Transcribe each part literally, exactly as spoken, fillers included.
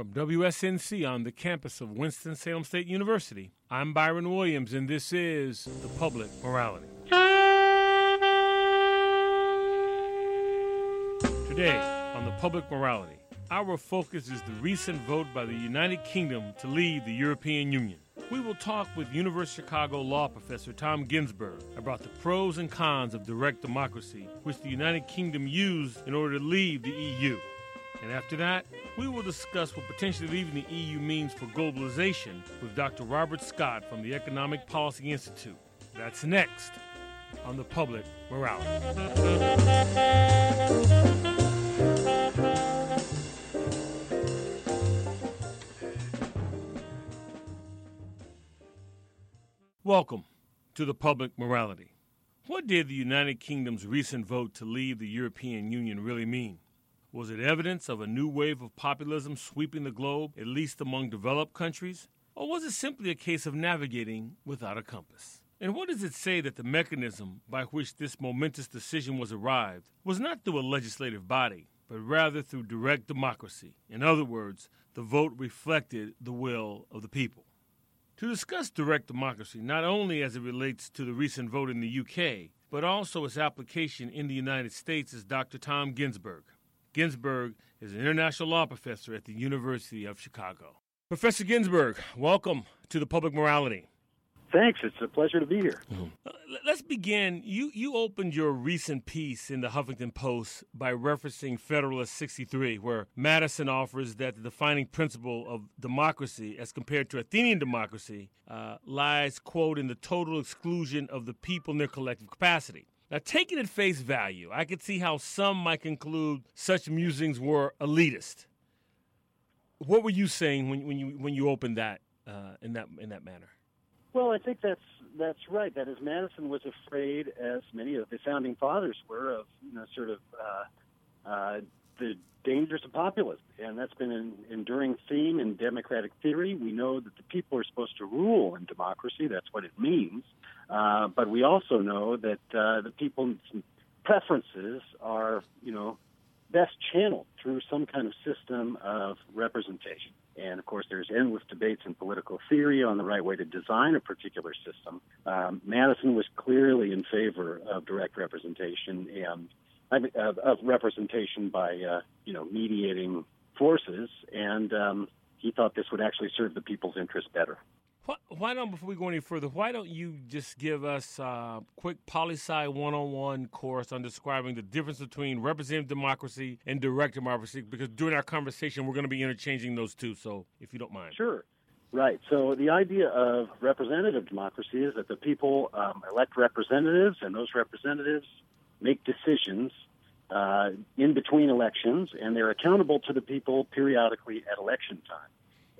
From W S N C on the campus of Winston-Salem State University, I'm Byron Williams, and this is The Public Morality. Today on The Public Morality, our focus is the recent vote by the United Kingdom to leave the European Union. We will talk with University of Chicago law professor Tom Ginsburg about the pros and cons of direct democracy, which the United Kingdom used in order to leave the E U. And after that, we will discuss what potentially leaving the E U means for globalization with Doctor Robert Scott from the Economic Policy Institute. That's next on The Public Morality. Welcome to The Public Morality. What did the United Kingdom's recent vote to leave the European Union really mean? Was it evidence of a new wave of populism sweeping the globe, at least among developed countries? Or was it simply a case of navigating without a compass? And what does it say that the mechanism by which this momentous decision was arrived was not through a legislative body, but rather through direct democracy? In other words, the vote reflected the will of the people. To discuss direct democracy, not only as it relates to the recent vote in the U K, but also its application in the United States, is Doctor Tom Ginsburg. Ginsburg is an international law professor at the University of Chicago. Professor Ginsburg, welcome to The Public Morality. Thanks. It's a pleasure to be here. Mm-hmm. Uh, let's begin. You, you opened your recent piece in the Huffington Post by referencing Federalist sixty-three, where Madison offers that the defining principle of democracy, as compared to Athenian democracy, uh, lies, quote, in the total exclusion of the people in their collective capacity. Now, taking at face value, I could see how some might conclude such musings were elitist. What were you saying when, when you when you opened that uh, in that in that manner? Well, I think that's that's right. That is, Madison was afraid, as many of the founding fathers were, of you know sort of uh, uh, the dangers of populism, and that's been an enduring theme in democratic theory. We know that the people are supposed to rule in democracy; that's what it means. Uh, but we also know that uh, the people's preferences are, you know, best channeled through some kind of system of representation. And, of course, there's endless debates in political theory on the right way to design a particular system. Um, Madison was clearly in favor of direct representation and of, of representation by, uh, you know, mediating forces, and um, he thought this would actually serve the people's interests better. Why don't, before we go any further, why don't you just give us a quick poli-sci one oh one course on describing the difference between representative democracy and direct democracy, because during our conversation we're going to be interchanging those two, so if you don't mind. Sure. Right. So the idea of representative democracy is that the people um, elect representatives, and those representatives make decisions uh, in between elections, and they're accountable to the people periodically at election time.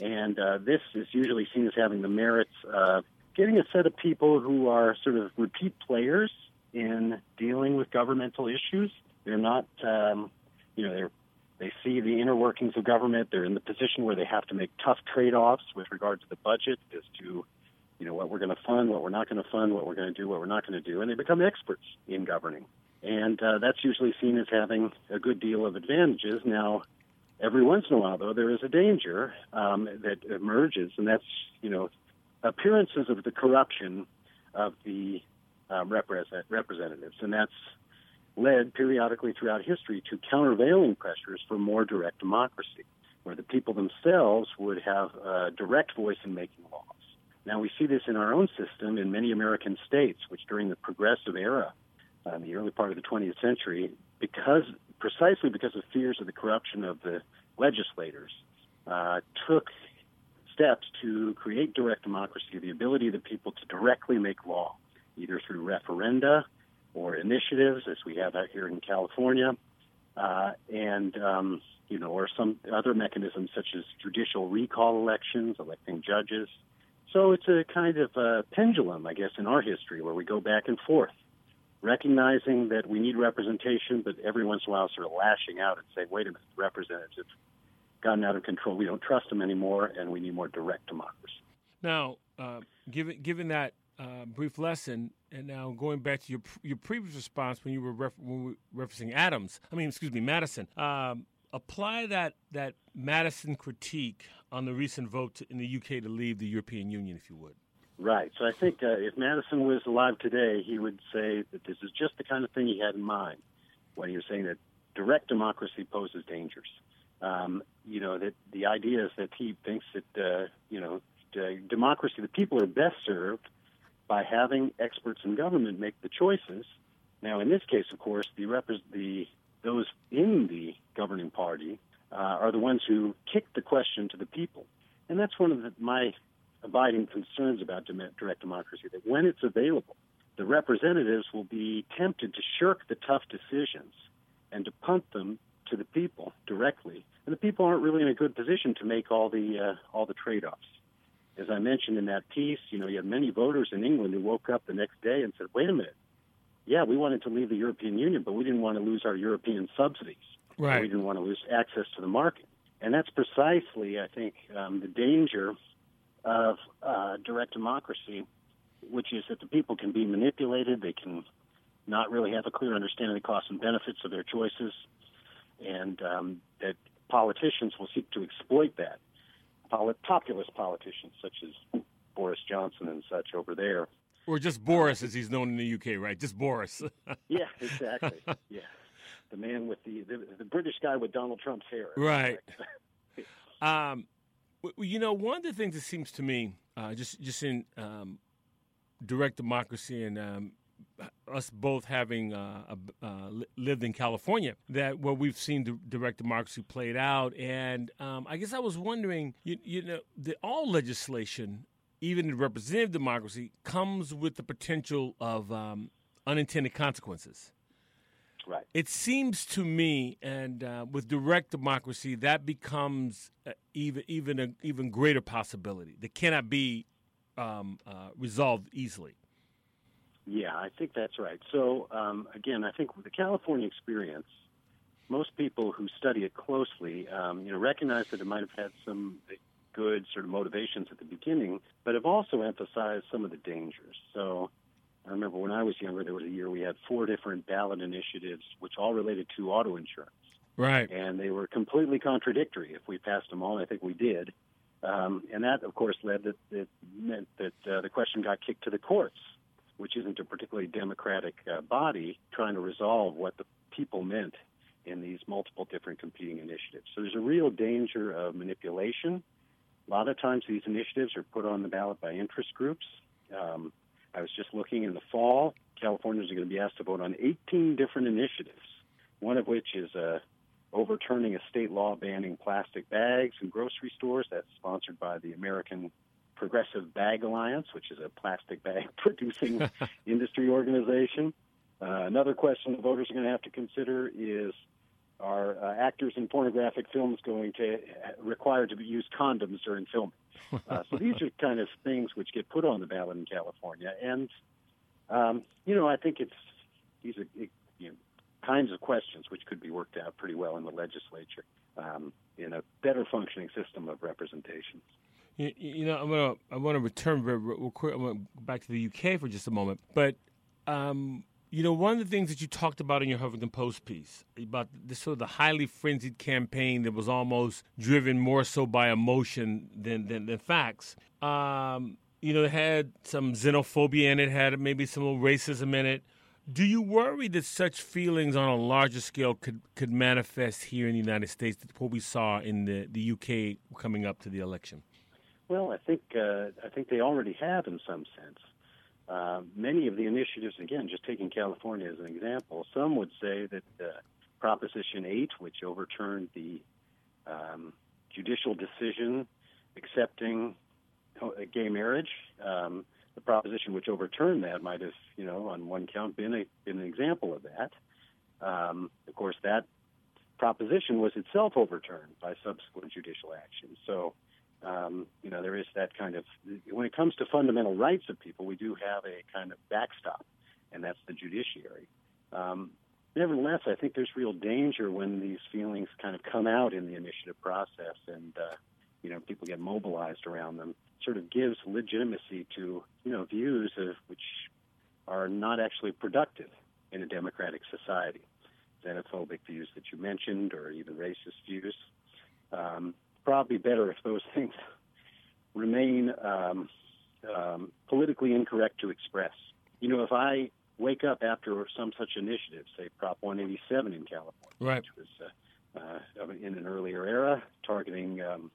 And uh, this is usually seen as having the merits of getting a set of people who are sort of repeat players in dealing with governmental issues. They're not, um, you know, they're, they see the inner workings of government. They're in the position where they have to make tough trade-offs with regard to the budget as to, you know, what we're going to fund, what we're not going to fund, what we're going to do, what we're not going to do. And they become experts in governing. And uh, that's usually seen as having a good deal of advantages. Now, every once in a while, though, there is a danger um, that emerges, and that's, you know, appearances of the corruption of the um, represent- representatives. And that's led periodically throughout history to countervailing pressures for more direct democracy, where the people themselves would have a direct voice in making laws. Now, we see this in our own system in many American states, which during the progressive era, uh, in the early part of the twentieth century, because precisely because of fears of the corruption of the legislators, uh, took steps to create direct democracy, the ability of the people to directly make law, either through referenda or initiatives, as we have out here in California, uh, and, um, you know, or some other mechanisms such as judicial recall elections, electing judges. So it's a kind of a pendulum, I guess, in our history where we go back and forth, recognizing that we need representation, but every once in a while sort of lashing out and saying, wait a minute, the representatives have gotten out of control. We don't trust them anymore, and we need more direct democracy. Now, uh, given given that uh, brief lesson, and now going back to your your previous response when you were ref- when we were referencing Adams, I mean, excuse me, Madison, um, apply that that Madison critique on the recent vote in the U K to leave the European Union, if you would. Right. So I think uh, if Madison was alive today, he would say that this is just the kind of thing he had in mind when he was saying that direct democracy poses dangers. Um, you know, that the idea is that he thinks that, uh, you know, d- democracy, the people are best served by having experts in government make the choices. Now, in this case, of course, the repre- the those in the governing party uh, are the ones who kick the question to the people. And that's one of the, my abiding concerns about direct democracy, that when it's available, the representatives will be tempted to shirk the tough decisions and to punt them to the people directly. And the people aren't really in a good position to make all the uh, all the trade-offs. As I mentioned in that piece, you know, you had many voters in England who woke up the next day and said, wait a minute, yeah, we wanted to leave the European Union, but we didn't want to lose our European subsidies. Right. We didn't want to lose access to the market. And that's precisely, I think, um, the danger of uh, direct democracy, which is that the people can be manipulated, they can not really have a clear understanding of the costs and benefits of their choices, and um, that politicians will seek to exploit that. Poli- populist politicians such as Boris Johnson and such over there. Or just Boris, as he's known in the U K, right? Just Boris. Yeah, exactly. Yeah, the man with the, the the British guy with Donald Trump's hair. Right. um, you know, one of the things that seems to me, uh, just just in um, direct democracy and um, us both having uh, uh, lived in California, that where we've seen direct democracy played out, and um, I guess I was wondering, you, you know, the, all legislation, even in representative democracy, comes with the potential of um, unintended consequences. Right. It seems to me, and uh, with direct democracy, that becomes uh, even even a even greater possibility that cannot be um, uh, resolved easily. Yeah, I think that's right. So um, again, I think with the California experience, most people who study it closely, um, you know, recognize that it might have had some good sort of motivations at the beginning, but have also emphasized some of the dangers. So I remember when I was younger, there was a year we had four different ballot initiatives, which all related to auto insurance. Right. And they were completely contradictory. If we passed them all, I think we did. Um, and that, of course, led that, that meant that uh, the question got kicked to the courts, which isn't a particularly democratic uh, body trying to resolve what the people meant in these multiple different competing initiatives. So there's a real danger of manipulation. A lot of times these initiatives are put on the ballot by interest groups. Um, I was just looking in the fall. Californians are going to be asked to vote on eighteen different initiatives, one of which is uh, overturning a state law banning plastic bags in grocery stores. That's sponsored by the American Progressive Bag Alliance, which is a plastic bag-producing industry organization. Uh, another question the voters are going to have to consider is, Are uh, actors in pornographic films going to required to use condoms during filming? Uh, so these are kind of things which get put on the ballot in California, and um, you know I think it's these are it, you know, kinds of questions which could be worked out pretty well in the legislature um, in a better functioning system of representation. You, you know, I'm gonna I want to return real, real quick. I'm going to go back to the U K for just a moment, but. Um, You know, one of the things that you talked about in your Huffington Post piece, about this sort of the highly frenzied campaign that was almost driven more so by emotion than than, than facts, um, you know, it had some xenophobia in it, had maybe some little racism in it. Do you worry that such feelings on a larger scale could, could manifest here in the United States, what we saw in the, the U K coming up to the election? Well, I think uh, I think they already have in some sense. Uh, many of the initiatives, again, just taking California as an example, some would say that uh, Proposition eight, which overturned the um, judicial decision accepting gay marriage, um, the proposition which overturned that might have, you know, on one count, been, a, been an example of that. Um, of course, that proposition was itself overturned by subsequent judicial action. So. Um, you know, there is that kind of, when it comes to fundamental rights of people, we do have a kind of backstop, and that's the judiciary. Um, nevertheless, I think there's real danger when these feelings kind of come out in the initiative process and, uh, you know, people get mobilized around them. It sort of gives legitimacy to, you know, views of, which are not actually productive in a democratic society. xenophobic views that you mentioned or even racist views. Um, probably better if those things remain um, um, politically incorrect to express. You know, if I wake up after some such initiative, say Prop one eighty-seven in California, right. which was uh, uh, in an earlier era targeting um,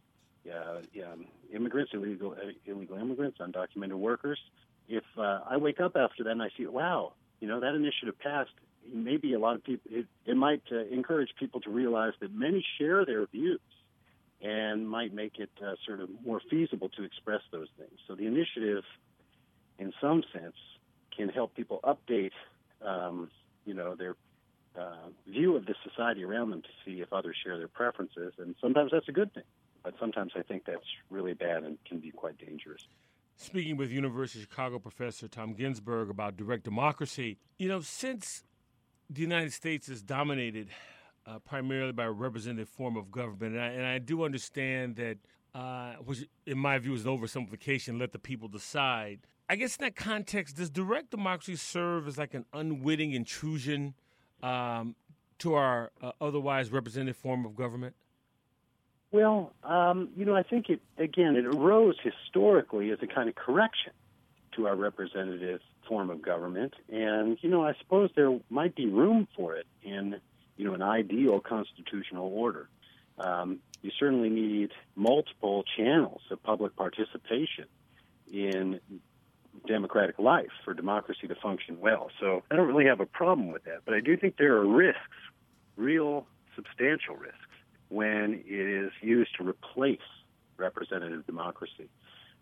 uh, um, immigrants, illegal uh, illegal immigrants, undocumented workers, if uh, I wake up after that and I see, wow, you know, that initiative passed, maybe a lot of people, it, it might uh, encourage people to realize that many share their views and might make it uh, sort of more feasible to express those things. So the initiative, in some sense, can help people update, um, you know, their uh, view of the society around them to see if others share their preferences. And sometimes that's a good thing, but sometimes I think that's really bad and can be quite dangerous. Speaking with University of Chicago professor Tom Ginsburg about direct democracy, you know, since the United States is dominated uh, primarily by a representative form of government, and I, and I do understand that, uh, which in my view is an oversimplification, let the people decide. I guess in that context, does direct democracy serve as like an unwitting intrusion um, to our uh, otherwise representative form of government? Well, um, you know, I think it, again, it arose historically as a kind of correction to our representative form of government. And, you know, I suppose there might be room for it in, you know, an ideal constitutional order. Um, you certainly need multiple channels of public participation in democratic life for democracy to function well. So I don't really have a problem with that. But I do think there are risks, real substantial risks, when it is used to replace representative democracy,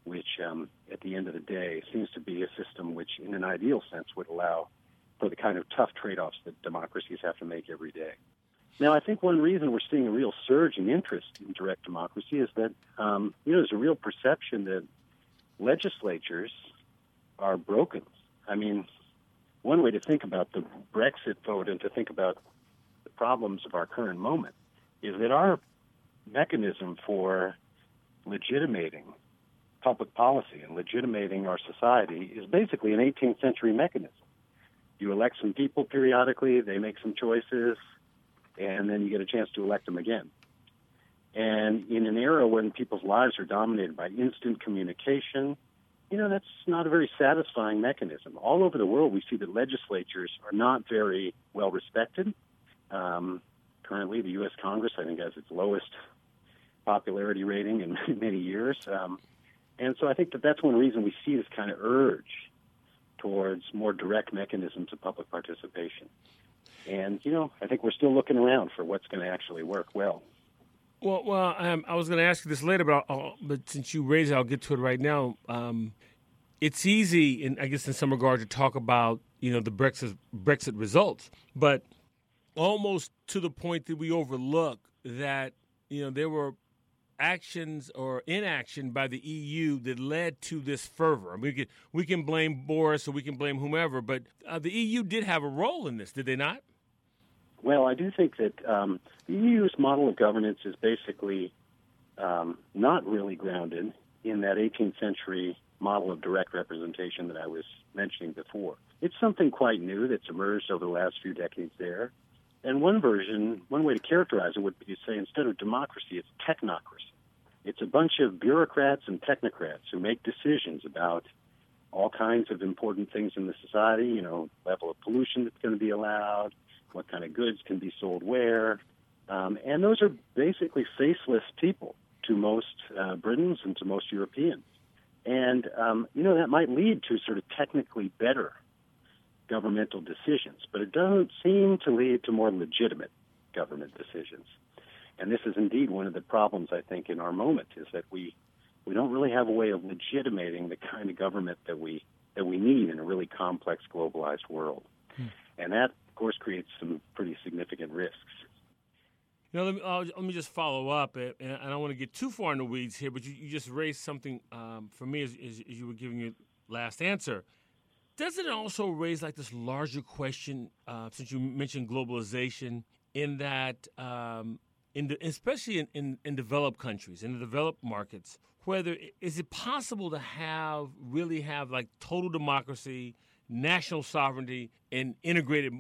which um, at the end of the day seems to be a system which in an ideal sense would allow for the kind of tough trade-offs that democracies have to make every day. Now, I think one reason we're seeing a real surge in interest in direct democracy is that um, you know, there's a real perception that legislatures are broken. I mean, one way to think about the Brexit vote and to think about the problems of our current moment is that our mechanism for legitimating public policy and legitimating our society is basically an eighteenth century mechanism. You elect some people periodically, they make some choices, and then you get a chance to elect them again. And in an era when people's lives are dominated by instant communication, you know, that's not a very satisfying mechanism. All over the world, we see that legislatures are not very well respected. Um, currently, the U S Congress, I think, has its lowest popularity rating in many years. Um, and so I think that that's one reason we see this kind of urge towards more direct mechanisms of public participation. And, you know, I think we're still looking around for what's going to actually work well. Well, well, um, I was going to ask you this later, but I'll, but since you raised it, I'll get to it right now. Um, it's easy, in, I guess, in some regard, to talk about you know the Brexit Brexit results, but almost to the point that we overlook that you know there were actions or inaction by the E U that led to this fervor. I mean, we can we can blame Boris or we can blame whomever, but uh, the E U did have a role in this, did they not? Well, I do think that um, the E U's model of governance is basically um, not really grounded in that eighteenth century model of direct representation that I was mentioning before. It's something quite new that's emerged over the last few decades there. And one version, one way to characterize it would be to say instead of democracy, it's technocracy. It's a bunch of bureaucrats and technocrats who make decisions about all kinds of important things in the society, you know, level of pollution that's going to be allowed, what kind of goods can be sold where. Um, and those are basically faceless people to most uh, Britons and to most Europeans. And, um, you know, that might lead to sort of technically better governmental decisions, but it doesn't seem to lead to more legitimate government decisions. And this is indeed one of the problems, I think, in our moment, is that we, we don't really have a way of legitimating the kind of government that we, that we need in a really complex, globalized world. Hmm. And that, of course, creates some pretty significant risks. You know, let me, uh, let me just follow up, and I don't want to get too far in the weeds here, but you, you just raised something um, for me as, as you were giving your last answer. Doesn't it also raise like this larger question, uh, since you mentioned globalization, in that, um, in the, especially in, in, in developed countries, in the developed markets, whether is it possible to have really have like total democracy, national sovereignty, and integrated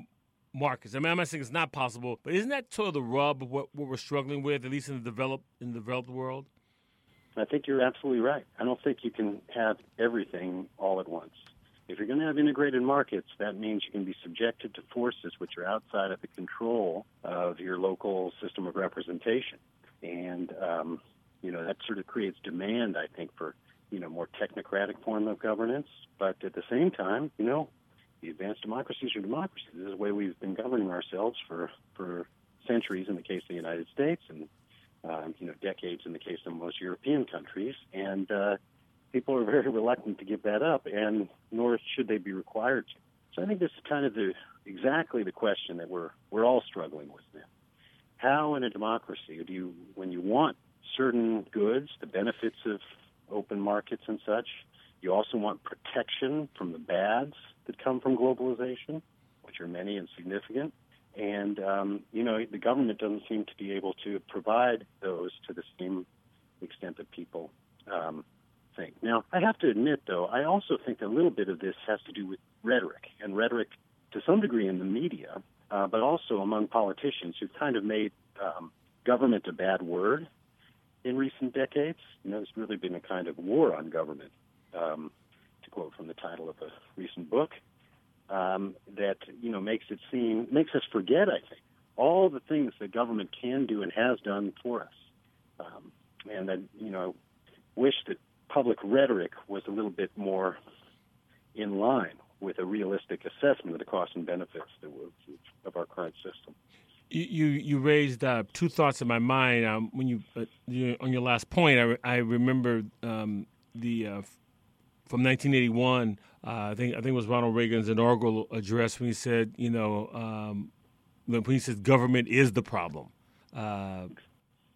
markets. I mean, I'm not saying it's not possible, but isn't that sort of the rub of what, what we're struggling with, at least in the developed in the developed world? I think you're absolutely right. I don't think you can have everything all at once. If you're going to have integrated markets, that means you can be subjected to forces which are outside of the control of your local system of representation. And, um, you know, that sort of creates demand, I think, for, you know, more technocratic form of governance. But at the same time, you know, the advanced democracies are democracies. This is the way we've been governing ourselves for, for centuries in the case of the United States and, um, you know, decades in the case of most European countries. And, uh, people are very reluctant to give that up, and nor should they be required to. So I think this is kind of the exactly the question that we're we're all struggling with now. How in a democracy do you, when you want certain goods, the benefits of open markets and such, you also want protection from the bads that come from globalization, which are many and significant. And, um, you know, the government doesn't seem to be able to provide those to the same extent that people um thing. Now, I have to admit, though, I also think a little bit of this has to do with rhetoric, and rhetoric to some degree in the media, uh, but also among politicians who've kind of made um, government a bad word in recent decades. You know, there's really been a kind of war on government, um, to quote from the title of a recent book, um, that, you know, makes it seem, makes us forget, I think, all the things that government can do and has done for us. Um, and I, you know, wish that public rhetoric was a little bit more in line with a realistic assessment of the costs and benefits that were, of our current system. You you raised uh, two thoughts in my mind um, when you, uh, you on your last point. I, re- I remember um, the uh, from nineteen eighty-one. Uh, I think I think it was Ronald Reagan's inaugural address when he said, you know, um, when he said government is the problem. Uh,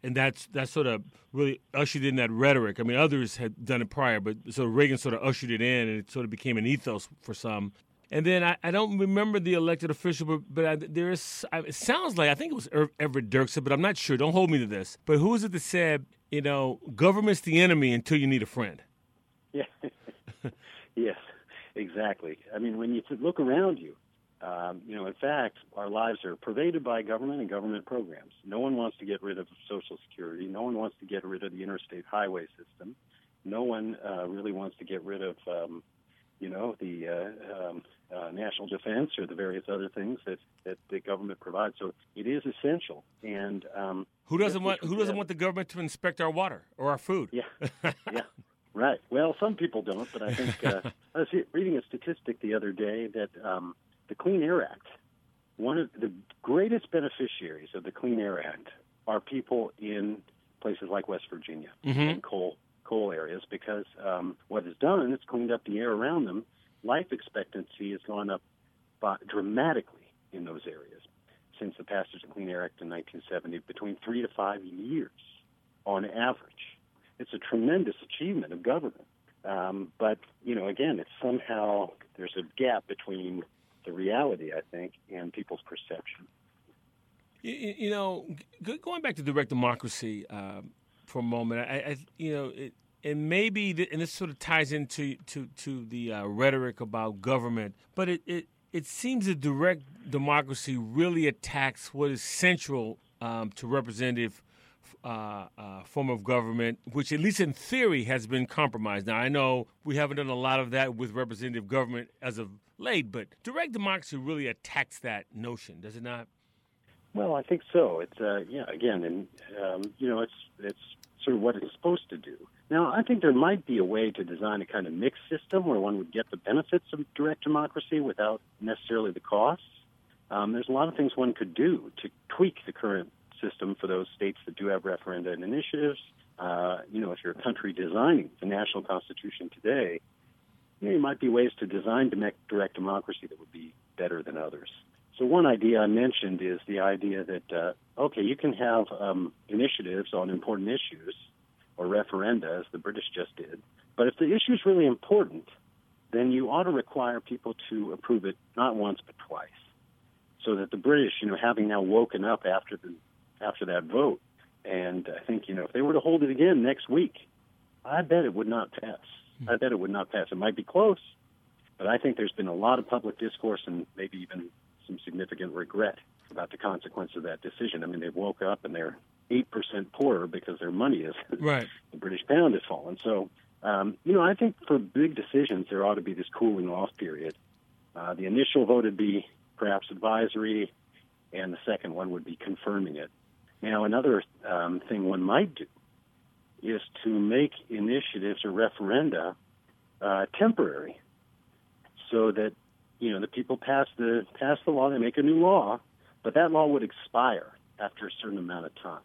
And that's that sort of really ushered in that rhetoric. I mean, others had done it prior, but so Reagan sort of ushered it in, and it sort of became an ethos for some. And then I, I don't remember the elected official, but, but I, there is. I, it sounds like I think it was Everett Dirksen, but I'm not sure. Don't hold me to this. But who is it that said, you know, government's the enemy until you need a friend? Yeah. Yes, exactly. I mean, when you look around you. Um, you know, in fact, our lives are pervaded by government and government programs. No one wants to get rid of Social Security. No one wants to get rid of the interstate highway system. No one uh, really wants to get rid of, um, you know, the uh, um, uh, national defense or the various other things that, that the government provides. So it is essential. And um, who doesn't want who doesn't want the government to inspect our water or our food? Yeah, yeah. Right. Well, some people don't, but I think uh, I was reading a statistic the other day that. Um, The Clean Air Act, one of the greatest beneficiaries of the Clean Air Act are people in places like West Virginia mm-hmm. and coal coal areas because um, what it's done, it's cleaned up the air around them. Life expectancy has gone up by, dramatically in those areas since the passage of the Clean Air Act in nineteen seventy, between three to five years on average. It's a tremendous achievement of government. Um, but, you know, again, it's somehow there's a gap between the reality, I think, and people's perception. You, you know, g- going back to direct democracy uh, for a moment, I, I you know, it, and maybe, the, and this sort of ties into to to the uh, rhetoric about government, but it, it it seems that direct democracy really attacks what is central um, to representative uh, uh, form of government, which at least in theory has been compromised. Now, I know we haven't done a lot of that with representative government as of late, but direct democracy really attacks that notion, does it not? Well, I think so. It's uh, yeah, again, and um, you know, it's it's sort of what it's supposed to do. Now, I think there might be a way to design a kind of mixed system where one would get the benefits of direct democracy without necessarily the costs. Um, there's a lot of things one could do to tweak the current system for those states that do have referenda and initiatives. Uh, you know, if you're a country designing the national constitution today, there might be ways to design direct democracy that would be better than others. So one idea I mentioned is the idea that, uh, okay, you can have um, initiatives on important issues or referenda, as the British just did, but if the issue is really important, then you ought to require people to approve it not once but twice. So that the British, you know, having now woken up after the after that vote, and I think, you know, if they were to hold it again next week, I bet it would not pass. I bet it would not pass. It might be close, but I think there's been a lot of public discourse and maybe even some significant regret about the consequence of that decision. I mean, they woke up and they're eight percent poorer because their money is right. The British pound has fallen. So, um, you know, I think for big decisions there ought to be this cooling off period. Uh, the initial vote would be perhaps advisory, and the second one would be confirming it. Now, another um, thing one might do is to make initiatives or referenda uh, temporary, so that you know the people pass the pass the law, they make a new law, but that law would expire after a certain amount of time.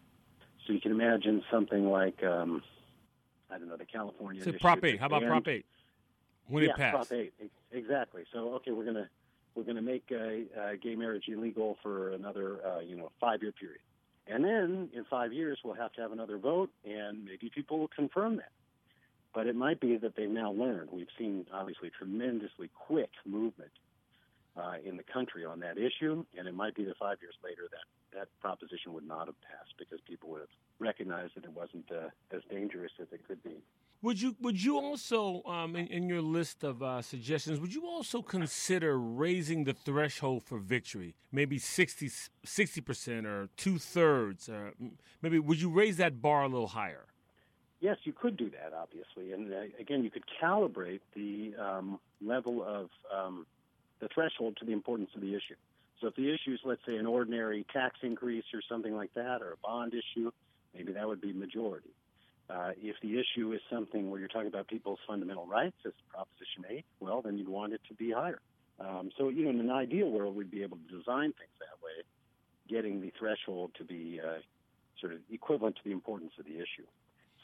So you can imagine something like um, I don't know the California. So Prop eight. How about Prop eight? When yeah, it passed. Prop eight. Exactly. So okay, we're gonna we're gonna make uh, uh, gay marriage illegal for another uh, you know five year period. And then in five years, we'll have to have another vote, and maybe people will confirm that. But it might be that they've now learned. We've seen, obviously, tremendously quick movement uh, in the country on that issue, and it might be that five years later that, that proposition would not have passed because people would have recognized that it wasn't uh, as dangerous as it could be. Would you would you also, um, in, in your list of uh, suggestions, would you also consider raising the threshold for victory, maybe sixty percent or two-thirds? Or maybe would you raise that bar a little higher? Yes, you could do that, obviously. And, uh, again, you could calibrate the um, level of um, the threshold to the importance of the issue. So if the issue is, let's say, an ordinary tax increase or something like that or a bond issue, maybe that would be majority. Uh, if the issue is something where you're talking about people's fundamental rights, as Proposition eight, well, then you'd want it to be higher. Um, so, you know, in an ideal world, we'd be able to design things that way, getting the threshold to be uh, sort of equivalent to the importance of the issue.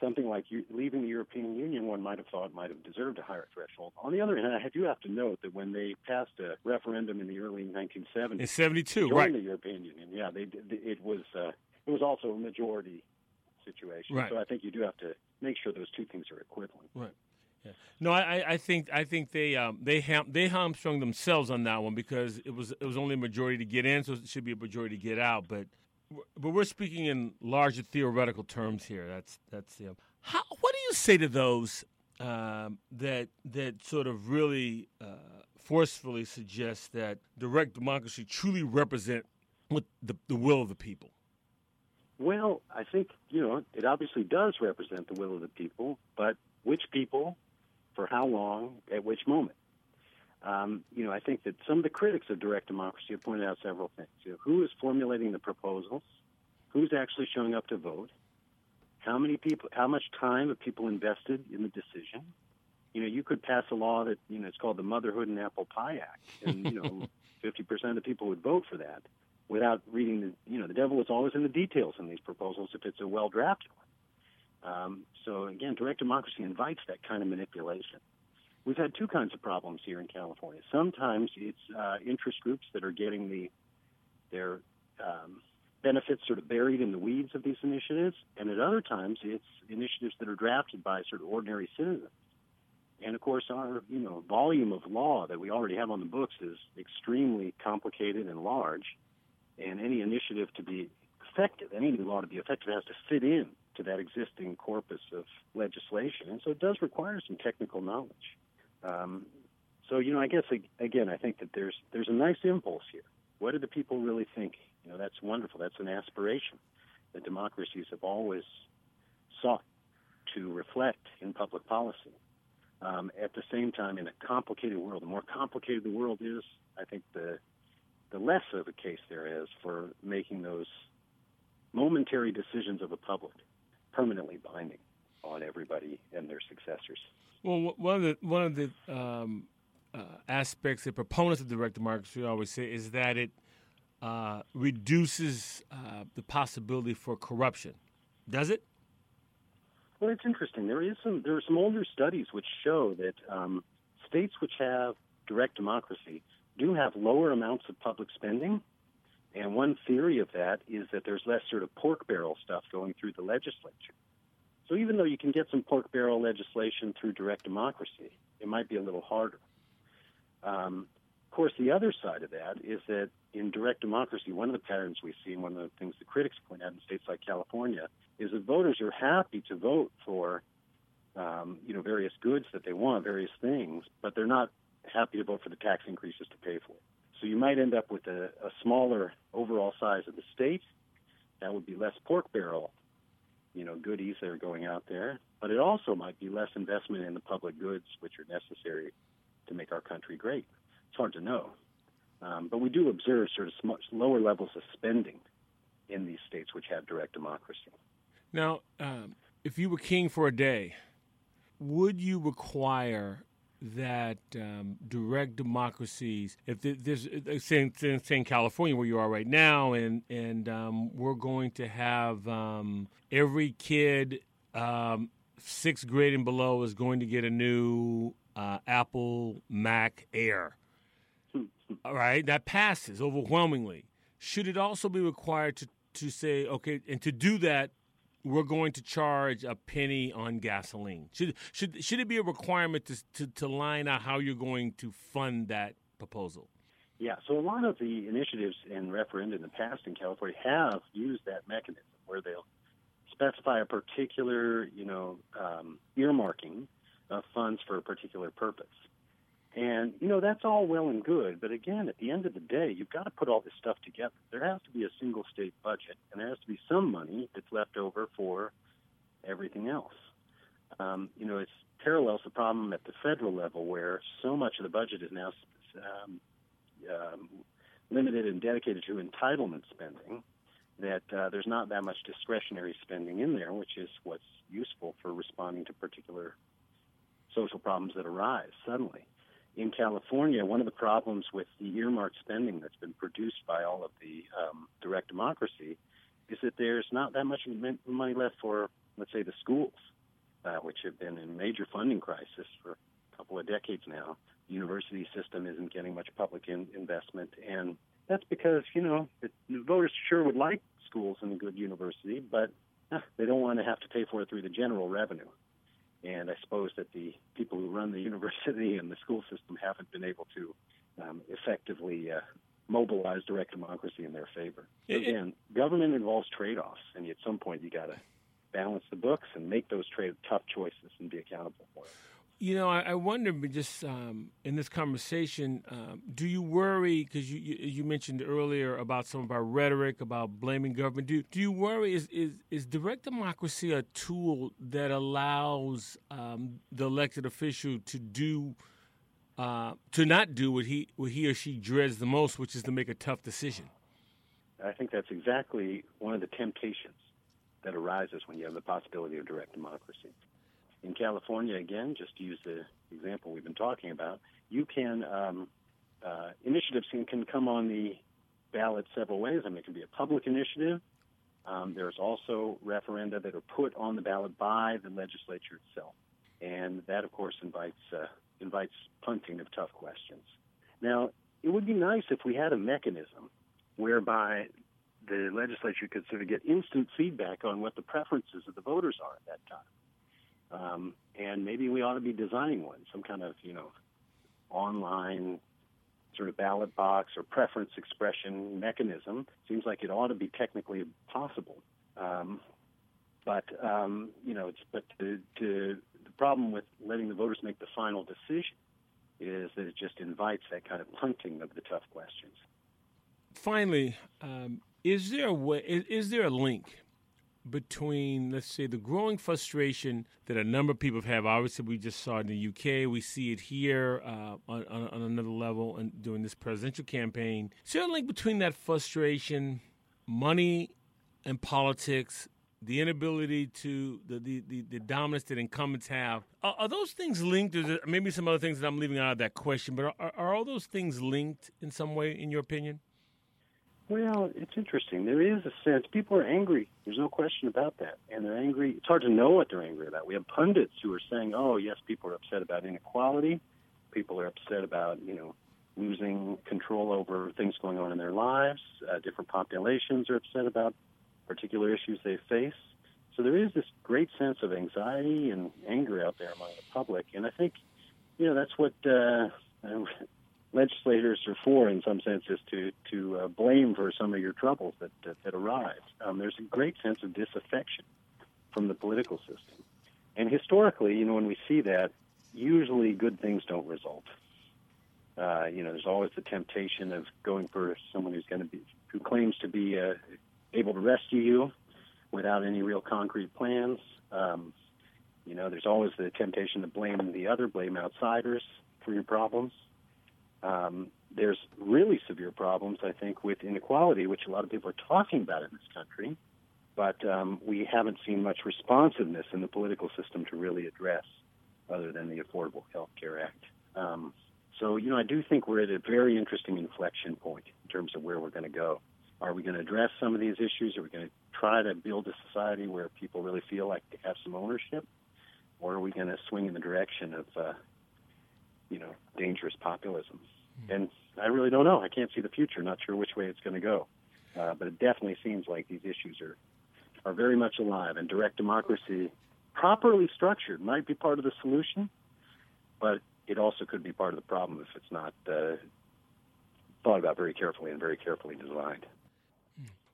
Something like you, leaving the European Union, one might have thought might have deserved a higher threshold. On the other hand, I do have to note that when they passed a referendum in the early nineteen seventies, in seventy-two, right, the European Union, yeah, they, it was uh, it was also a majority situation. Right. So I think you do have to make sure those two things are equivalent. Right. Yeah. No, I, I think I think they um, they ham, they hamstrung themselves on that one because it was it was only a majority to get in, so it should be a majority to get out. But but we're speaking in larger theoretical terms here. That's that's the. Um, how what do you say to those um, that that sort of really uh, forcefully suggest that direct democracy truly represent what the, the will of the people? Well, I think, you know, it obviously does represent the will of the people, but which people, for how long, at which moment? Um, you know, I think that some of the critics of direct democracy have pointed out several things. You know, who is formulating the proposals? Who's actually showing up to vote? How many people? How much time have people invested in the decision? You know, you could pass a law that, you know, it's called the Motherhood and Apple Pie Act, and, you know, fifty percent of the people would vote for that. Without reading the, you know, the devil is always in the details in these proposals if it's a well-drafted one. Um, so, again, direct democracy invites that kind of manipulation. We've had two kinds of problems here in California. Sometimes it's uh, interest groups that are getting the their um, benefits sort of buried in the weeds of these initiatives, and at other times it's initiatives that are drafted by sort of ordinary citizens. And, of course, our, you know, volume of law that we already have on the books is extremely complicated and large. And any initiative to be effective, any new law to be effective, has to fit in to that existing corpus of legislation. And so it does require some technical knowledge. Um, so, you know, I guess, again, I think that there's there's a nice impulse here. What do the people really think? You know, that's wonderful. That's an aspiration that democracies have always sought to reflect in public policy. Um, at the same time, in a complicated world, the more complicated the world is, I think the the less of a case there is for making those momentary decisions of the public permanently binding on everybody and their successors. Well, one of the, one of the um, uh, aspects that proponents of direct democracy always say is that it uh, reduces uh, the possibility for corruption. Does it? Well, it's interesting. There is some there are some older studies which show that um, states which have direct democracy do have lower amounts of public spending, and one theory of that is that there's less sort of pork barrel stuff going through the legislature. So even though you can get some pork barrel legislation through direct democracy, it might be a little harder. Um, of course, the other side of that is that in direct democracy, one of the patterns we see, and one of the things the critics point out in states like California, is that voters are happy to vote for um, you know, various goods that they want, various things, but they're not happy to vote for the tax increases to pay for it. So you might end up with a, a smaller overall size of the state. That would be less pork barrel, you know, goodies that are going out there. But it also might be less investment in the public goods, which are necessary to make our country great. It's hard to know. Um, but we do observe sort of much lower levels of spending in these states which have direct democracy. Now, um, if you were king for a day, would you require that um, direct democracies, if there's, say, say in California where you are right now, and, and um, we're going to have um, every kid um, sixth grade and below is going to get a new uh, Apple Mac Air. All right, that passes overwhelmingly. Should it also be required to, to say, okay, and to do that, we're going to charge a penny on gasoline? Should should should it be a requirement to, to, to line out how you're going to fund that proposal? Yeah, so a lot of the initiatives and referenda in the past in California have used that mechanism where they'll specify a particular, you know, um, earmarking of funds for a particular purpose. And, you know, that's all well and good, but again, at the end of the day, you've got to put all this stuff together. There has to be a single state budget, and there has to be some money that's left over for everything else. Um, you know, it parallels the problem at the federal level where so much of the budget is now um, um, limited and dedicated to entitlement spending that uh, there's not that much discretionary spending in there, which is what's useful for responding to particular social problems that arise suddenly. In California, one of the problems with the earmark spending that's been produced by all of the um, direct democracy is that there's not that much money left for, let's say, the schools, uh, which have been in major funding crisis for a couple of decades now. The university system isn't getting much public in- investment, and that's because, you know, the voters sure would like schools and a good university, but uh, they don't want to have to pay for it through the general revenue. And I suppose that the people who run the university and the school system haven't been able to um, effectively uh, mobilize direct democracy in their favor. Again, government involves trade-offs, and at some point you got to balance the books and make those trade tough choices and be accountable for it. You know, I, I wonder, just um, in this conversation, um, do you worry, because you, you you mentioned earlier about some of our rhetoric about blaming government, do, do you worry, is, is, is direct democracy a tool that allows um, the elected official to do, uh, to not do what he, what he or she dreads the most, which is to make a tough decision? I think that's exactly one of the temptations that arises when you have the possibility of direct democracy. In California, again, just to use the example we've been talking about, you can um, uh, initiatives can, can come on the ballot several ways. I mean, it can be a public initiative. Um, there's also referenda that are put on the ballot by the legislature itself, and that, of course, invites uh, invites punting of tough questions. Now, it would be nice if we had a mechanism whereby the legislature could sort of get instant feedback on what the preferences of the voters are at that time. Um, and maybe we ought to be designing one, some kind of, you know, online sort of ballot box or preference expression mechanism. Seems like it ought to be technically possible. Um, but, um, you know, it's, but to, to, the problem with letting the voters make the final decision is that it just invites that kind of punting of the tough questions. Finally, um, is there a way, is, is there a link between, let's say, the growing frustration that a number of people have? Obviously, we just saw it in the U K. We see it here uh, on, on another level and during this presidential campaign. Is there a link between that frustration, money and politics, the inability to, the, the, the, the dominance that incumbents have? Are, are those things linked? There maybe some other things that I'm leaving out of that question, but are, are all those things linked in some way, in your opinion? Well, it's interesting. There is a sense. People are angry. There's no question about that. And they're angry. It's hard to know what they're angry about. We have pundits who are saying, oh, yes, people are upset about inequality. People are upset about, you know, losing control over things going on in their lives. Uh, different populations are upset about particular issues they face. So there is this great sense of anxiety and anger out there among the public. And I think, you know, that's what uh, – legislators are for, in some senses, to to uh, blame for some of your troubles that that, that arise. Um, there's a great sense of disaffection from the political system, and historically, you know, when we see that, usually good things don't result. Uh, you know, there's always the temptation of going for someone who's going to be, who claims to be uh, able to rescue you without any real concrete plans. Um, you know, there's always the temptation to blame the other, blame outsiders for your problems. Um, there's really severe problems, I think, with inequality, which a lot of people are talking about in this country, but um, we haven't seen much responsiveness in the political system to really address, other than the Affordable Health Care Act. Um, so, you know, I do think we're at a very interesting inflection point in terms of where we're going to go. Are we going to address some of these issues? Are we going to try to build a society where people really feel like they have some ownership? Or are we going to swing in the direction of, uh, you know, dangerous populism? Mm-hmm. And I really don't know. I can't see the future. Not sure which way it's going to go. Uh, but it definitely seems like these issues are, are very much alive. And direct democracy, properly structured, might be part of the solution, but it also could be part of the problem if it's not uh, thought about very carefully and very carefully designed.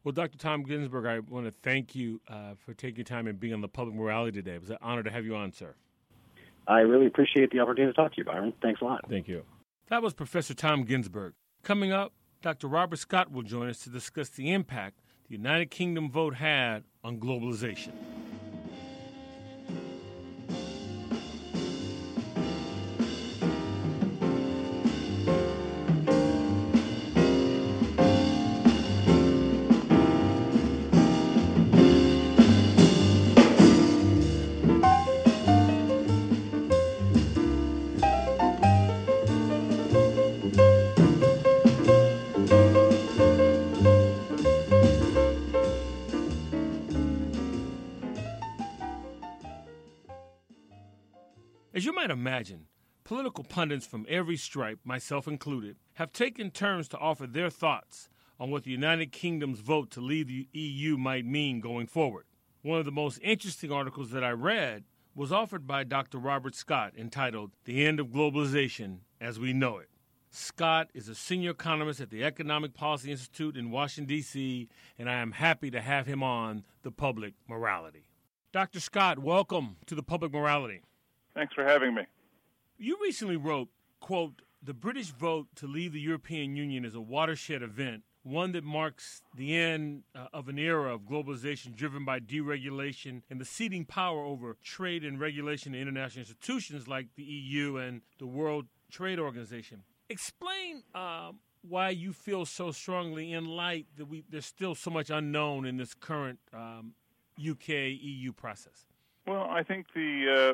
Well, Doctor Tom Ginsburg, I want to thank you uh, for taking your time and being on The Public Morality today. It was an honor to have you on, sir. I really appreciate the opportunity to talk to you, Byron. Thanks a lot. Thank you. That was Professor Tom Ginsburg. Coming up, Doctor Robert Scott will join us to discuss the impact the United Kingdom vote had on globalization. As you might imagine, political pundits from every stripe, myself included, have taken turns to offer their thoughts on what the United Kingdom's vote to leave the E U might mean going forward. One of the most interesting articles that I read was offered by Doctor Robert Scott, entitled "The End of Globalization as We Know It." Scott is a senior economist at the Economic Policy Institute in Washington, D C, and I am happy to have him on The Public Morality. Doctor Scott, welcome to The Public Morality. Thanks for having me. You recently wrote, quote, "The British vote to leave the European Union is a watershed event, one that marks the end uh, of an era of globalization driven by deregulation and the ceding power over trade and regulation to international institutions like the E U and the World Trade Organization." Explain uh, why you feel so strongly, in light that we, there's still so much unknown in this current um, U K E U process. Well, I think the uh,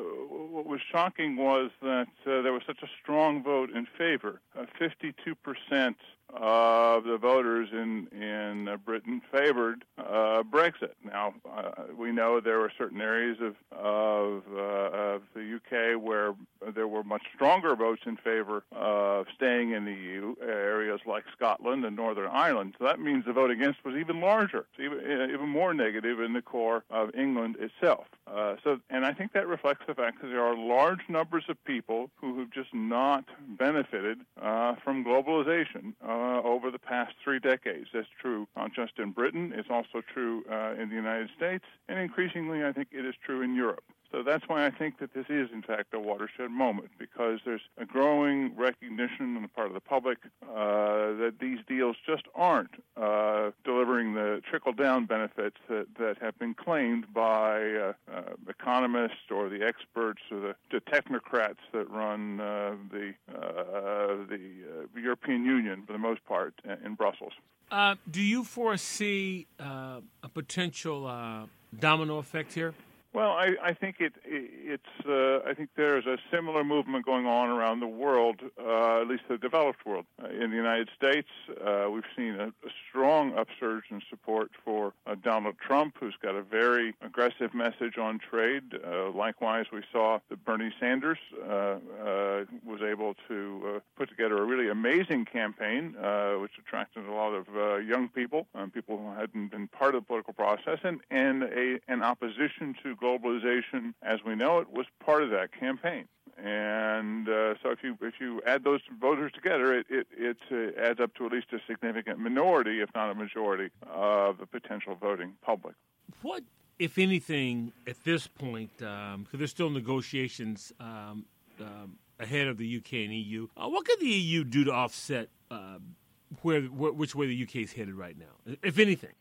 what was shocking was that uh, there was such a strong vote in favor. Uh, fifty-two percent of the voters in in uh, Britain favored uh, Brexit. Now, uh, we know there were certain areas of of, uh, of the U K where there were much stronger votes in favor of staying in the E U, areas like Scotland and Northern Ireland. So that means the vote against was even larger, even, even more negative in the core of England itself. Uh, so, and I think that reflects the fact that there are large numbers of people who have just not benefited uh, from globalization uh, over the past three decades. That's true not just in Britain, it's also true uh, in the United States, and increasingly I think it is true in Europe. So that's why I think that this is, in fact, a watershed moment, because there's a growing recognition on the part of the public uh, that these deals just aren't uh, delivering the trickle-down benefits that, that have been claimed by uh, uh, economists or the experts or the, the technocrats that run uh, the, uh, the uh, European Union, for the most part, in Brussels. Uh, do you foresee uh, a potential uh, domino effect here? Well, I, I think it, it, it's. Uh, I think there's a similar movement going on around the world, uh, at least the developed world. Uh, in the United States, uh, we've seen a, a strong upsurge in support for uh, Donald Trump, who's got a very aggressive message on trade. Uh, likewise, we saw that Bernie Sanders uh, uh, was able to uh, put together a really amazing campaign, uh, which attracted a lot of uh, young people, um, people who hadn't been part of the political process, and, and a, an opposition to globalization as we know it was part of that campaign. And uh, so if you if you add those voters together, it, it, it uh, adds up to at least a significant minority, if not a majority, of the potential voting public. What, if anything, at this point, because um, there's still negotiations um, um, ahead of the U K and E U. Uh, what could the E U do to offset uh, where, wh- which way the U K is headed right now, if anything?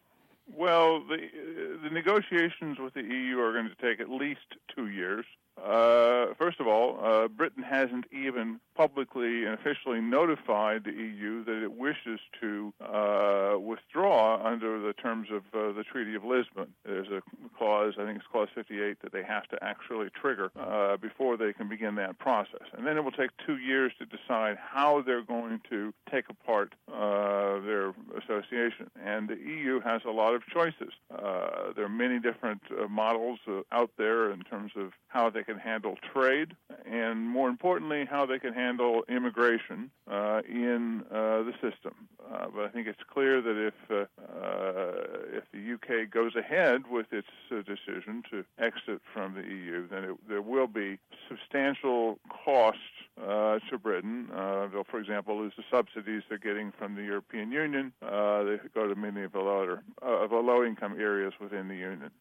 Well, the, uh, the negotiations with the E U are going to take at least two years. Uh, first of all, uh, Britain hasn't even publicly and officially notified the E U that it wishes to uh, withdraw under the terms of uh, the Treaty of Lisbon. There's a clause, I think it's clause fifty-eight, that they have to actually trigger uh, before they can begin that process. And then it will take two years to decide how they're going to take apart uh, their association. And the E U has a lot of choices. Uh, there are many different uh, models uh, out there in terms of how they can handle trade, and more importantly, how they can handle immigration uh, in uh, the system. Uh, but I think it's clear that if uh, uh, if the U K goes ahead with its uh, decision to exit from the E U, then it, there will be substantial costs uh, to Britain. Uh, they'll, for example, lose the subsidies they're getting from the European Union. Uh, they go to many of the lower, uh, of the low-income areas within the Union.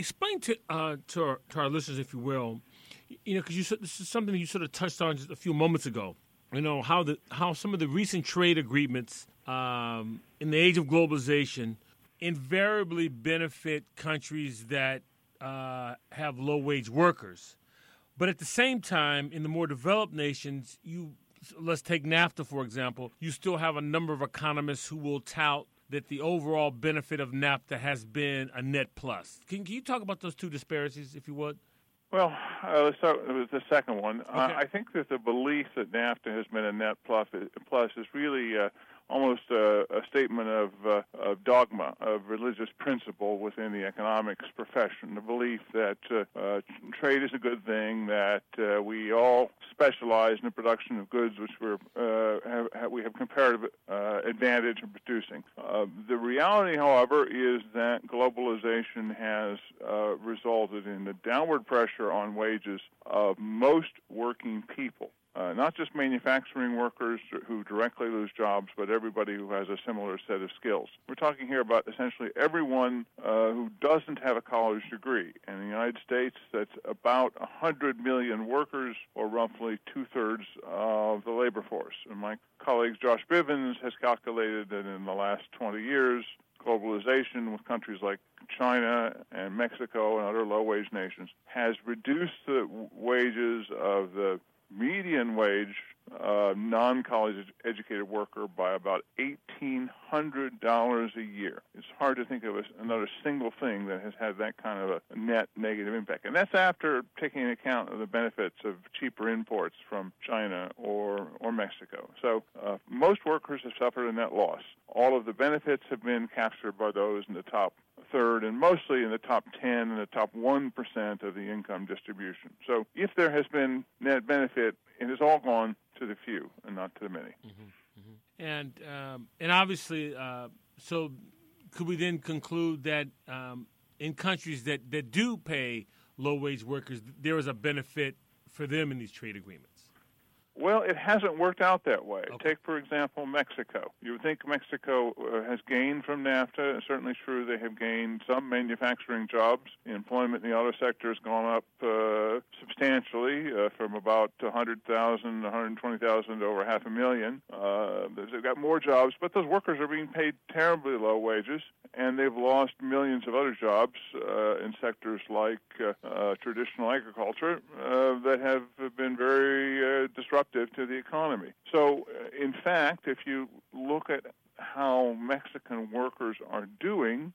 Explain to uh, to, our, to our listeners, if you will, you know, because you this is something you sort of touched on just a few moments ago. You know how the how some of the recent trade agreements um, in the age of globalization invariably benefit countries that uh, have low wage workers, but at the same time, in the more developed nations, you let's take NAFTA for example, you still have a number of economists who will tout that the overall benefit of NAFTA has been a net plus. Can, can you talk about those two disparities, if you would? Well, uh, let's start with the second one. Okay. Uh, I think that the belief that NAFTA has been a net plus, plus is really uh, almost a, a statement of, uh, of dogma, of religious principle within the economics profession, the belief that uh, uh, trade is a good thing, that uh, we all specialize in the production of goods which we're, uh, have, have, we have comparative uh, advantage in producing. Uh, the reality, however, is that globalization has uh, resulted in the downward pressure on wages of most working people. Uh, not just manufacturing workers who directly lose jobs, but everybody who has a similar set of skills. We're talking here about essentially everyone uh, who doesn't have a college degree. In the United States, that's about one hundred million workers, or roughly two-thirds of the labor force. And my colleague Josh Bivens has calculated that in the last twenty years, globalization with countries like China and Mexico and other low-wage nations has reduced the w- wages of the median wage uh, non-college-educated worker by about eighteen hundred dollars a year. It's hard to think of another single thing that has had that kind of a net negative impact. And that's after taking into account of the benefits of cheaper imports from China or, or Mexico. So uh, most workers have suffered a net loss. All of the benefits have been captured by those in the top third and mostly in the top ten and the top one percent of the income distribution. So if there has been net benefit, it has all gone to the few and not to the many. Mm-hmm, mm-hmm. And um, and obviously, uh, so could we then conclude that um, in countries that, that do pay low-wage workers, there is a benefit for them in these trade agreements? Well, it hasn't worked out that way. Okay. Take, for example, Mexico. You would think Mexico uh, has gained from NAFTA. It's certainly true they have gained some manufacturing jobs. The employment in the auto sector has gone up uh, substantially uh, from about one hundred thousand, one hundred twenty thousand to over half a million. Uh, they've got more jobs, but those workers are being paid terribly low wages, and they've lost millions of other jobs uh, in sectors like uh, uh, traditional agriculture uh, that have been very uh, disruptive to the economy. So, in fact, if you look at how Mexican workers are doing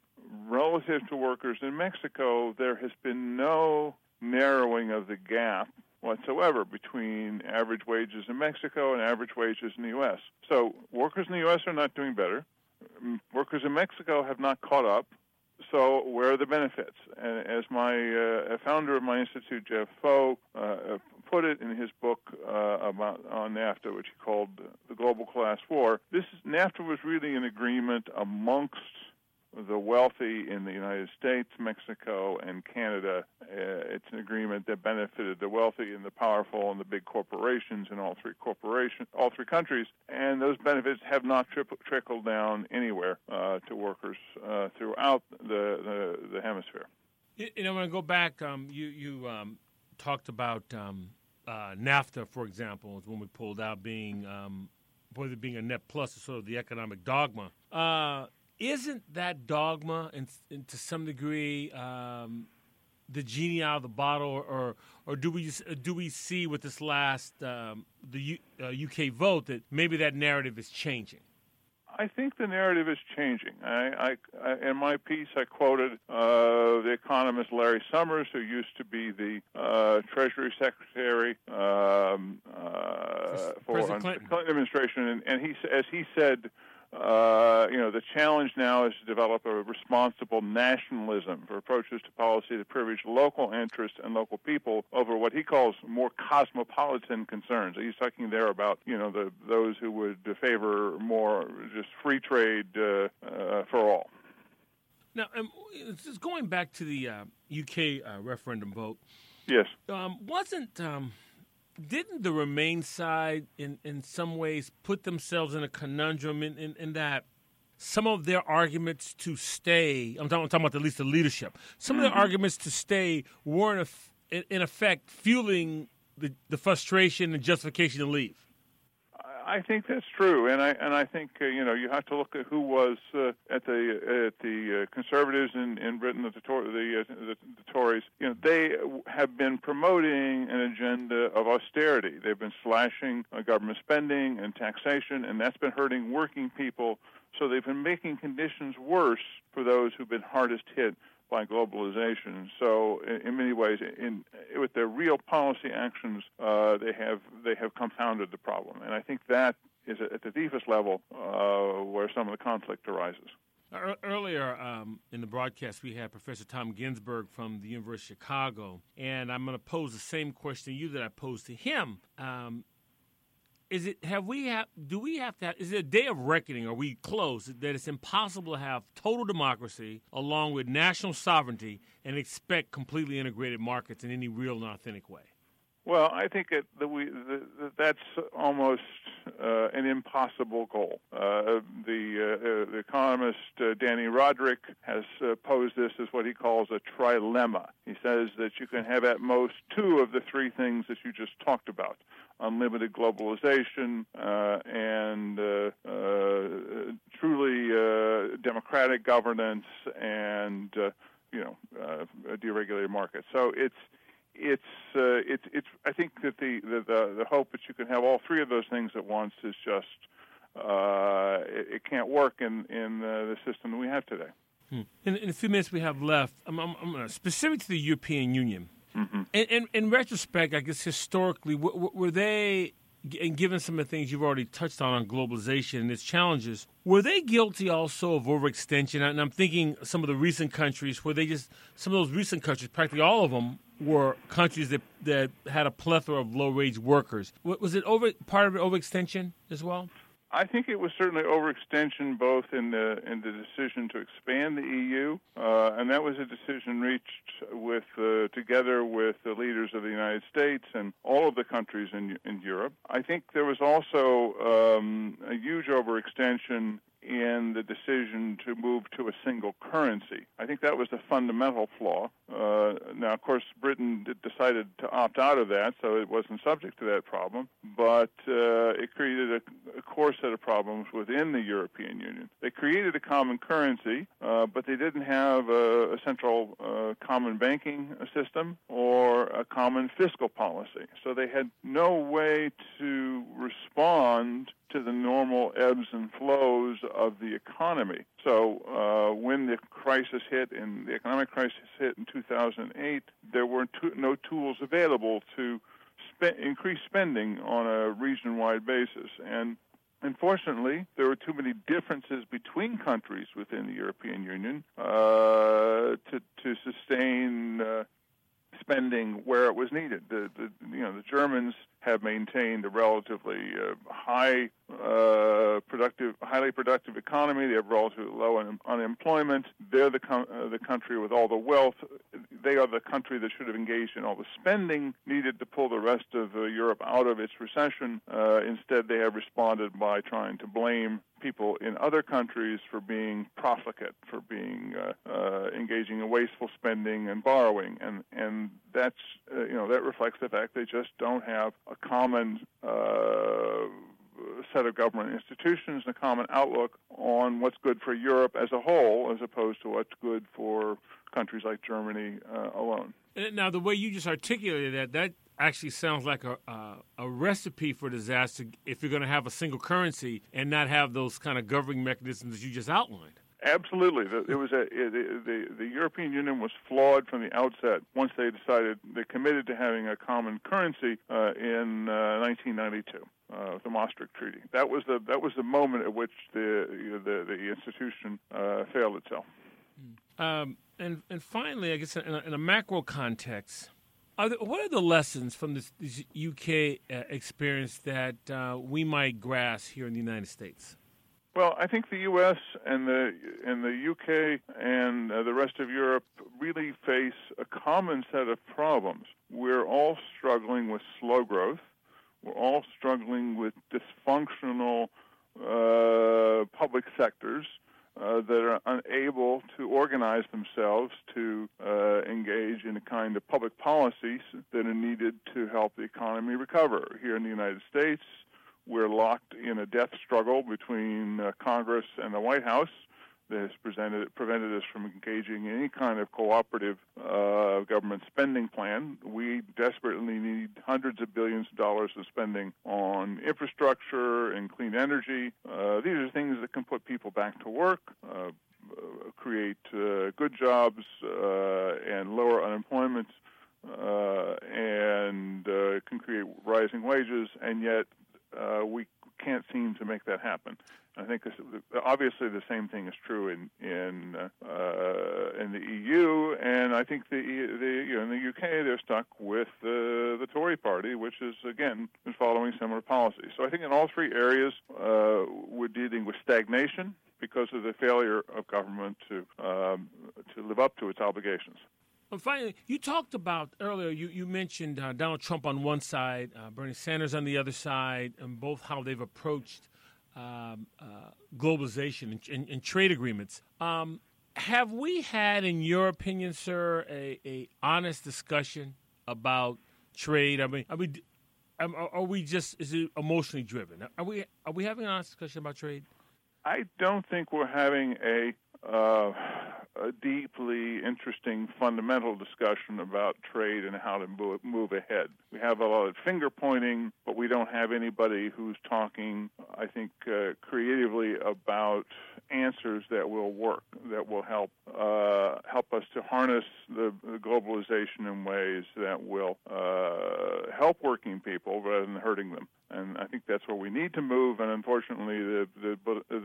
relative to workers in Mexico, there has been no narrowing of the gap whatsoever between average wages in Mexico and average wages in the U S. So, workers in the U S are not doing better. Workers in Mexico have not caught up. So where are the benefits? And as my uh, founder of my institute, Jeff Faux, uh, put it in his book uh, about on NAFTA, which he called The Global Class War, this is, NAFTA was really an agreement amongst the wealthy in the United States, Mexico, and Canada. Uh, it's an agreement that benefited the wealthy and the powerful and the big corporations in all three corporations, all three countries, and those benefits have not tri- trickled down anywhere uh, to workers uh, throughout the, the the hemisphere. You know, when I go back, um, you you um, talked about um, uh, NAFTA, for example, is when we pulled out, being um, whether being a net plus or sort of the economic dogma. Uh, isn't that dogma, and, and to some degree, um, the genie out of the bottle, or or, or do we do we see with this last um, the U, uh, U K vote that maybe that narrative is changing? I think the narrative is changing. I, I, I, in my piece, I quoted uh, the economist Larry Summers, who used to be the uh, Treasury Secretary um, uh, for the Clinton. Clinton administration, and, and he, as he said, uh, you know, the challenge now is to develop a responsible nationalism for approaches to policy that privilege local interests and local people over what he calls more cosmopolitan concerns. He's talking there about, you know, the, those who would favor more just free trade uh, uh, for all. Now, um, just going back to the uh, U K uh, referendum vote. Yes. Um, wasn't... Um Didn't the Remain side, in, in some ways, put themselves in a conundrum in, in, in that some of their arguments to stay, I'm talking, I'm talking about at least the leadership, some of their arguments to stay were, in, a, in effect, fueling the, the frustration and justification to leave? I think that's true, and I and I think uh, you know, you have to look at who was uh, at the at the uh, Conservatives in, in Britain, the the, uh, the the Tories. You know, they have been promoting an agenda of austerity. They've been slashing uh, government spending and taxation, and that's been hurting working people. So they've been making conditions worse for those who've been hardest hit by globalization. So, in, in many ways, in, in, with their real policy actions, uh, they have they have compounded the problem. And I think that is at the deepest level uh, where some of the conflict arises. Earlier um, in the broadcast, we had Professor Tom Ginsburg from the University of Chicago, and I'm going to pose the same question to you that I posed to him. Um, Is it have we have do we have to have, is it a day of reckoning? Are we close that it's impossible to have total democracy along with national sovereignty and expect completely integrated markets in any real and authentic way? Well, I think it, that we that, that's almost uh, an impossible goal. Uh, the, uh, the economist uh, Danny Rodrik has uh, posed this as what he calls a trilemma. He says that you can have at most two of the three things that you just talked about: unlimited globalization uh, and uh, uh, truly uh, democratic governance, and uh, you know, uh, a deregulated market. So it's it's uh, it's it's. I think that the, the the hope that you can have all three of those things at once is just uh, it, it can't work in in the, the system that we have today. Hmm. In, in a few minutes we have left, I'm, I'm, I'm specific to the European Union. Mm-hmm. In, in, in retrospect, I guess historically, were, were they, and given some of the things you've already touched on, on globalization and its challenges, were they guilty also of overextension? And I'm thinking some of the recent countries where they just, some of those recent countries, practically all of them, were countries that, that had a plethora of low-wage workers. Was it over part of it overextension as well? I think it was certainly overextension, both in the in the decision to expand the E U, uh, and that was a decision reached with uh, together with the leaders of the United States and all of the countries in in Europe. I think there was also um, a huge overextension in the decision to move to a single currency. I think that was the fundamental flaw. Uh, now, of course, Britain did, decided to opt out of that, so it wasn't subject to that problem, but uh, it created a, a core set of problems within the European Union. They created a common currency, uh, but they didn't have a, a central uh, common banking system or a common fiscal policy. So they had no way to respond to the normal ebbs and flows of the economy. So uh, when the crisis hit, and the economic crisis hit in two thousand eight, there were two, no tools available to spe- increase spending on a region-wide basis. And unfortunately, there were too many differences between countries within the European Union uh, to, to sustain uh, spending where it was needed. The, the, you know, the Germans have maintained a relatively uh, high, uh, productive, highly productive economy. They have relatively low un- unemployment. They're the com- uh, the country with all the wealth. they are the country that should have engaged in all the spending needed to pull the rest of uh, Europe out of its recession. Uh, instead, they have responded by trying to blame people in other countries for being profligate, for being uh, uh, engaging in wasteful spending and borrowing, and and that's uh, you know that reflects the fact they just don't have a common Uh, set of government institutions and a common outlook on what's good for Europe as a whole, as opposed to what's good for countries like Germany uh, alone. Now, the way you just articulated that, that actually sounds like a uh, a recipe for disaster if you're going to have a single currency and not have those kind of governing mechanisms that you just outlined. Absolutely. It was a, it, the, the European Union was flawed from the outset once they decided they committed to having a common currency uh, in uh, nineteen ninety-two. Uh, the Maastricht Treaty. That was the that was the moment at which the you know, the, the institution uh, failed itself. Um, and and finally, I guess in a, in a macro context, are there, what are the lessons from this, this U K uh, experience that uh, we might grasp here in the United States? Well, I think the U S and the and the U K and uh, the rest of Europe really face a common set of problems. We're all struggling with slow growth. We're all struggling with dysfunctional uh, public sectors uh, that are unable to organize themselves to uh, engage in the kind of public policies that are needed to help the economy recover. Here in the United States, we're locked in a death struggle between uh, Congress and the White House that has presented, prevented us from engaging in any kind of cooperative uh, government spending plan. We desperately need hundreds of billions of dollars of spending on infrastructure and clean energy. Uh, these are things that can put people back to work, uh, create uh, good jobs, uh, and lower unemployment, uh, and uh, can create rising wages, and yet uh, we can't seem to make that happen. I think this, obviously the same thing is true in in uh, in the E U, and I think the the you know, in the U K they're stuck with uh, the Tory party, which is again is following similar policies. So I think in all three areas uh, we're dealing with stagnation because of the failure of government to um, to live up to its obligations. And finally, you talked about earlier, you, you mentioned uh, Donald Trump on one side, uh, Bernie Sanders on the other side, and both how they've approached um, uh, globalization and, and, and trade agreements. Um, have we had, in your opinion, sir, a, a honest discussion about trade? I mean, are we, are we just, is it emotionally driven? Are we, are we having an honest discussion about trade? I don't think we're having a... Uh... a deeply interesting fundamental discussion about trade and how to move ahead. We have a lot of finger-pointing, but we don't have anybody who's talking, I think, uh, creatively about answers that will work, that will help uh, help us to harness the, the globalization in ways that will uh, help working people rather than hurting them. And I think that's where we need to move. And unfortunately, the, the,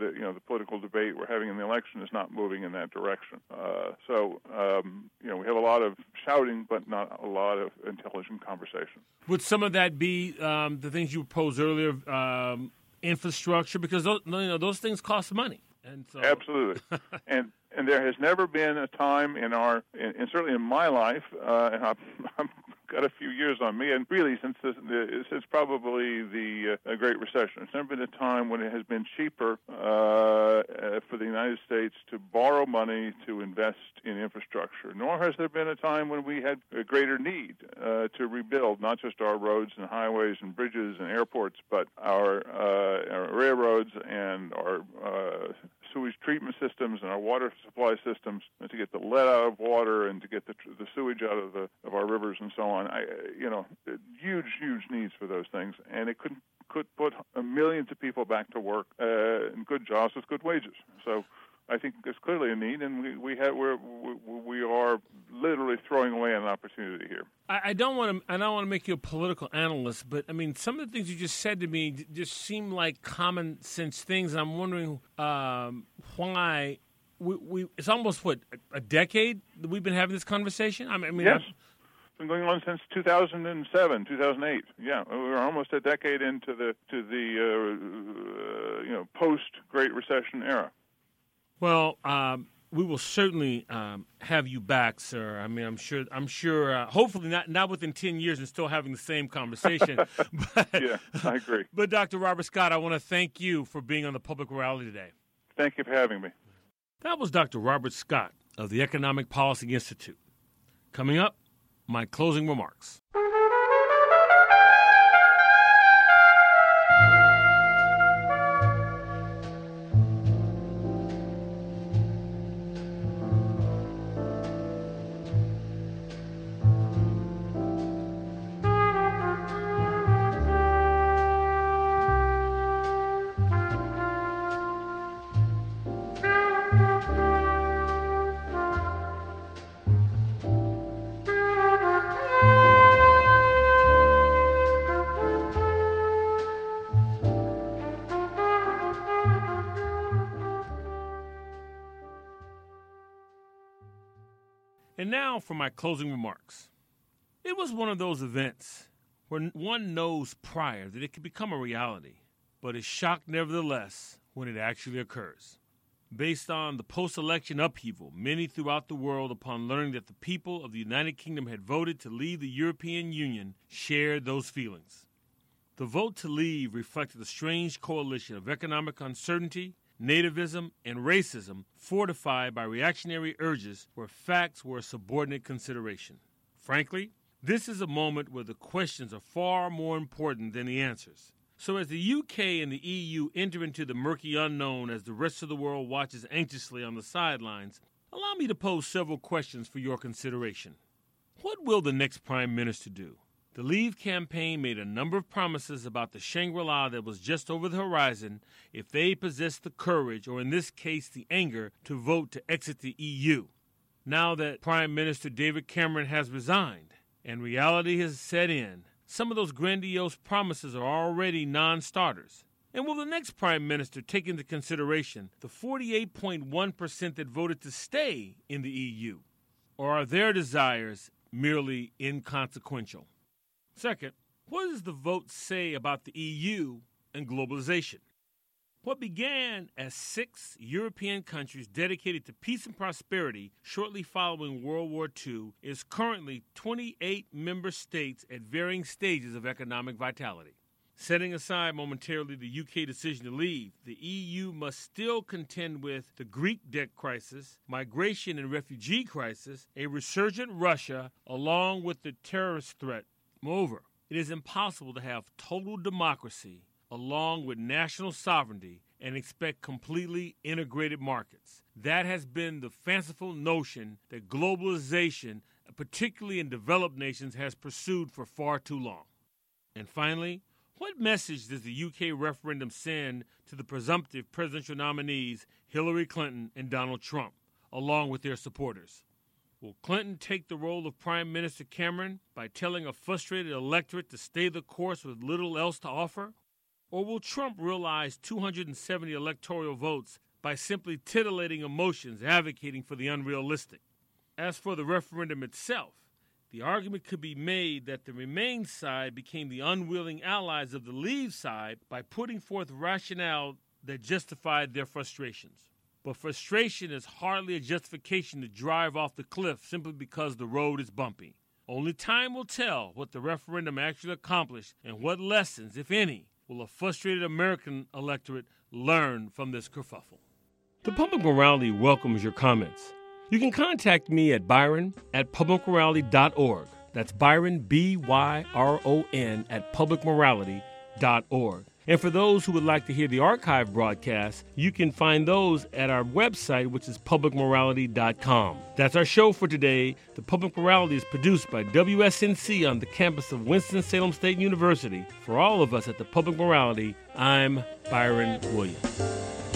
the you know the political debate we're having in the election is not moving in that direction. Uh, so um, you know we have a lot of shouting, but not a lot of intelligent conversation. Would some of that be um, the things you posed earlier, um, infrastructure? Because those, you know those things cost money. And so... Absolutely. and and there has never been a time in our, and certainly in my life, uh, and I'm, I'm got a few years on me, and really since this, the, since probably the uh, Great Recession. It's never been a time when it has been cheaper uh, uh, for the United States to borrow money to invest in infrastructure, nor has there been a time when we had a greater need uh, to rebuild not just our roads and highways and bridges and airports, but our, uh, our railroads and our uh, sewage treatment systems and our water supply systems, and to get the lead out of water and to get the, the sewage out of the of our rivers and so on. I, you know, huge, huge needs for those things, and it could could put millions of people back to work uh, in good jobs with good wages. So, I think there's clearly a need, and we we have we're, we are literally throwing away an opportunity here. I, I don't want to I don't want to make you a political analyst, but I mean, some of the things you just said to me just seem like common sense things. And I'm wondering um, why we, we it's almost what a decade that we've been having this conversation. I mean, yes. Been going on since two thousand seven, two thousand eight. Yeah, we're almost a decade into the to the uh, you know post Great Recession era. Well, um, we will certainly um, have you back, sir. I mean, I'm sure. I'm sure. Uh, hopefully, not not within ten years and still having the same conversation. But, yeah, I agree. But Doctor Robert Scott, I want to thank you for being on the Public Morality today. Thank you for having me. That was Doctor Robert Scott of the Economic Policy Institute. Coming up, my closing remarks. And now for my closing remarks. It was one of those events where one knows prior that it could become a reality, but is shocked nevertheless when it actually occurs. Based on the post-election upheaval, many throughout the world, upon learning that the people of the United Kingdom had voted to leave the European Union, shared those feelings. The vote to leave reflected a strange coalition of economic uncertainty, nativism, and racism, fortified by reactionary urges where facts were a subordinate consideration. Frankly, this is a moment where the questions are far more important than the answers. So as the U K and the E U enter into the murky unknown as the rest of the world watches anxiously on the sidelines, allow me to pose several questions for your consideration. What will the next Prime Minister do? The Leave campaign made a number of promises about the Shangri-La that was just over the horizon if they possessed the courage, or in this case the anger, to vote to exit the E U. Now that Prime Minister David Cameron has resigned and reality has set in, some of those grandiose promises are already non-starters. And will the next Prime Minister take into consideration the forty-eight point one percent that voted to stay in the E U? Or are their desires merely inconsequential? Second, what does the vote say about the E U and globalization? What began as six European countries dedicated to peace and prosperity shortly following World War Two is currently twenty-eight member states at varying stages of economic vitality. Setting aside momentarily the U K decision to leave, the E U must still contend with the Greek debt crisis, migration and refugee crisis, a resurgent Russia, along with the terrorist threat. Moreover, it is impossible to have total democracy along with national sovereignty and expect completely integrated markets. That has been the fanciful notion that globalization, particularly in developed nations, has pursued for far too long. And finally, what message does the U K referendum send to the presumptive presidential nominees Hillary Clinton and Donald Trump, along with their supporters? Will Clinton take the role of Prime Minister Cameron by telling a frustrated electorate to stay the course with little else to offer? Or will Trump realize two hundred seventy electoral votes by simply titillating emotions, advocating for the unrealistic? As for the referendum itself, the argument could be made that the Remain side became the unwilling allies of the Leave side by putting forth rationale that justified their frustrations. But frustration is hardly a justification to drive off the cliff simply because the road is bumpy. Only time will tell what the referendum actually accomplished and what lessons, if any, will a frustrated American electorate learn from this kerfuffle. The Public Morality welcomes your comments. You can contact me at Byron at public morality dot org. That's Byron, B Y R O N, at public morality dot org. And for those who would like to hear the archive broadcast, you can find those at our website, which is public morality dot com. That's our show for today. The Public Morality is produced by W S N C on the campus of Winston-Salem State University. For all of us at The Public Morality, I'm Byron Williams.